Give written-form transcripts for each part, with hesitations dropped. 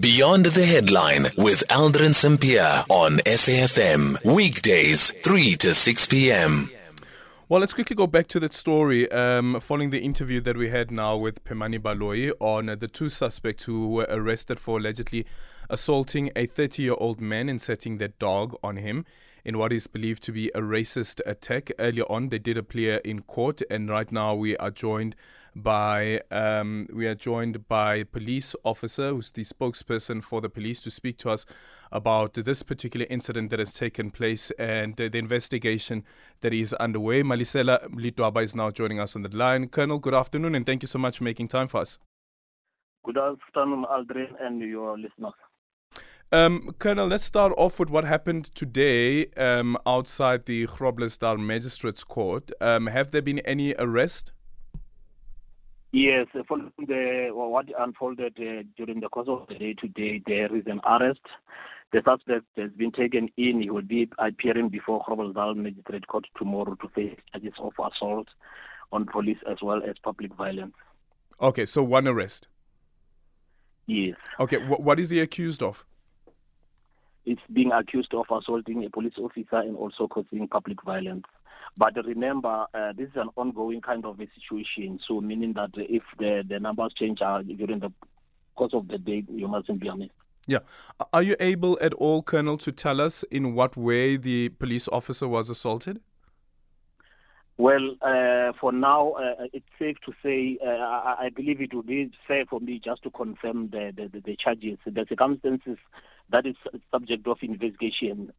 Beyond the Headline with Aldrin Sampia on SAFM, weekdays 3 to 6 p.m. Well, let's quickly go back to that story following the interview that we had now with Pemani Baloy on the two suspects who were arrested for allegedly assaulting a 30-year-old man and setting their dog on him in what is believed to be a racist attack. Earlier on, they did appear in court, and right now we are joined by a police officer who's the spokesperson for the police to speak to us about this particular incident that has taken place and the investigation that is underway. Malesela Ledwaba is now joining us on the line. Colonel, good afternoon, and thank you so much for making time for us. Good afternoon, Aldrin, and your listeners. Colonel, let's start off with what happened today outside the Groblersdal Magistrates Court. Have there been any arrests? Yes, following what unfolded during the course of the day today, there is an arrest. The suspect has been taken in. He will be appearing before Groblersdal Magistrate Court tomorrow to face charges of assault on police as well as public violence. Okay, so one arrest? Yes. Okay, what is he accused of? It's being accused of assaulting a police officer and also causing public violence. But remember, this is an ongoing kind of a situation, so meaning that if the numbers change during the course of the day, you mustn't be amazed. Yeah. Are you able at all, Colonel, to tell us in what way the police officer was assaulted? Well, for now, it's safe to say, I believe it would be fair for me just to confirm the charges, the circumstances that is subject of investigation.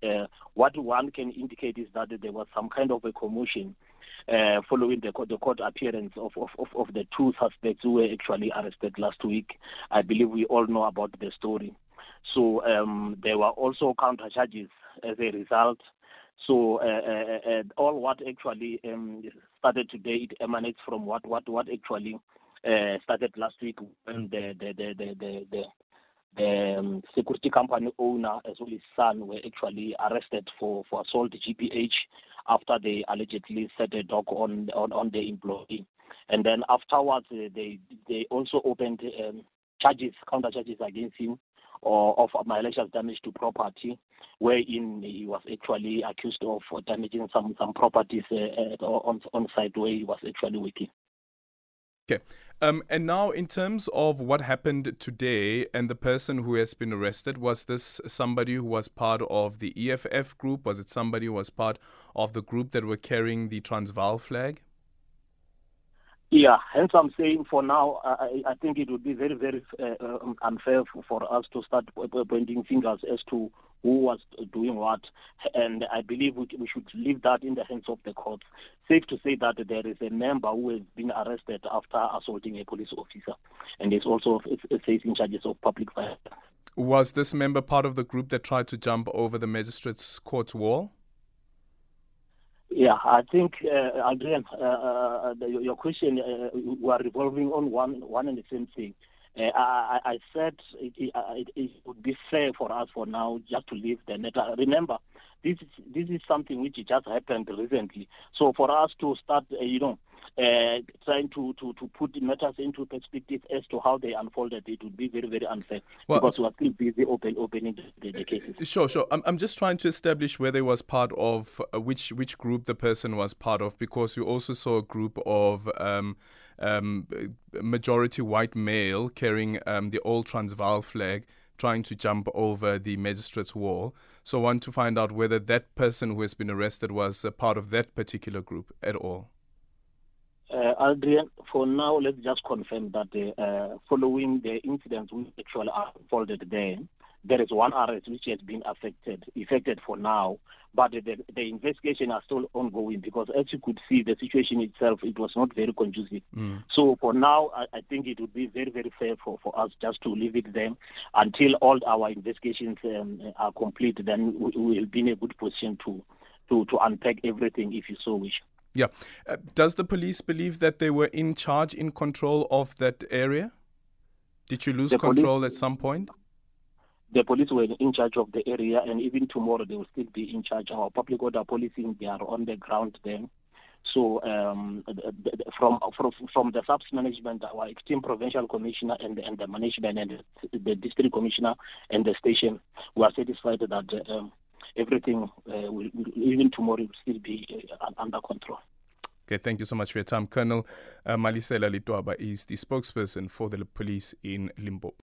What one can indicate is that there was some kind of a commotion following the court appearance of the two suspects who were actually arrested last week. I believe we all know about the story. So there were also counter charges as a result. So all what actually started today, it emanates from what actually started last week when the security company owner as well as his son were actually arrested for assault GPH after they allegedly set a dog on the employee. And then afterwards, they also opened charges, counter charges against him of malicious damage to property, wherein he was actually accused of damaging some properties on site where he was actually working. Okay. And now in terms of what happened today and the person who has been arrested, was this somebody who was part of the EFF group? Was it somebody who was part of the group that were carrying the Transvaal flag? Yeah, hence I'm saying for now, I think it would be very, very unfair for us to start pointing fingers as to who was doing what. And I believe we should leave that in the hands of the courts. Safe to say that there is a member who has been arrested after assaulting a police officer and is also facing charges of public violence. Was this member part of the group that tried to jump over the magistrate's court wall? Yeah, I think, again, your question, we are revolving on one and the same thing. I said it would be fair for us for now just to leave the matter. Remember, this is something which just happened recently. So for us to start, trying to put matters into perspective as to how they unfolded, it would be very, very unfair because we are still busy opening the cases. Sure. I'm just trying to establish whether it was part of which group the person was part of, because you also saw a group of majority white male carrying the old Transvaal flag trying to jump over the magistrate's wall. So I want to find out whether that person who has been arrested was a part of that particular group at all. Adrian, for now, let's just confirm that following the incidents which actually unfolded there, there is one arrest which has been affected for now, but the investigation are still ongoing because, as you could see, the situation itself, it was not very conducive. Mm. So for now, I think it would be very, very fair for us just to leave it there until all our investigations are complete. Then we will be in a good position to unpack everything if you so wish. Yeah. Does the police believe that they were in charge, in control of that area? Did you lose control at some point? The police were in charge of the area, and even tomorrow they will still be in charge. Our public order policing, they are on the ground then. also from the SAPS management, our esteemed provincial commissioner and the management and the district commissioner and the station, we are satisfied that everything will even tomorrow will still be under control. Okay, thank you so much for your time, Colonel. Malesela Ledwaba is the spokesperson for the police in Limpopo.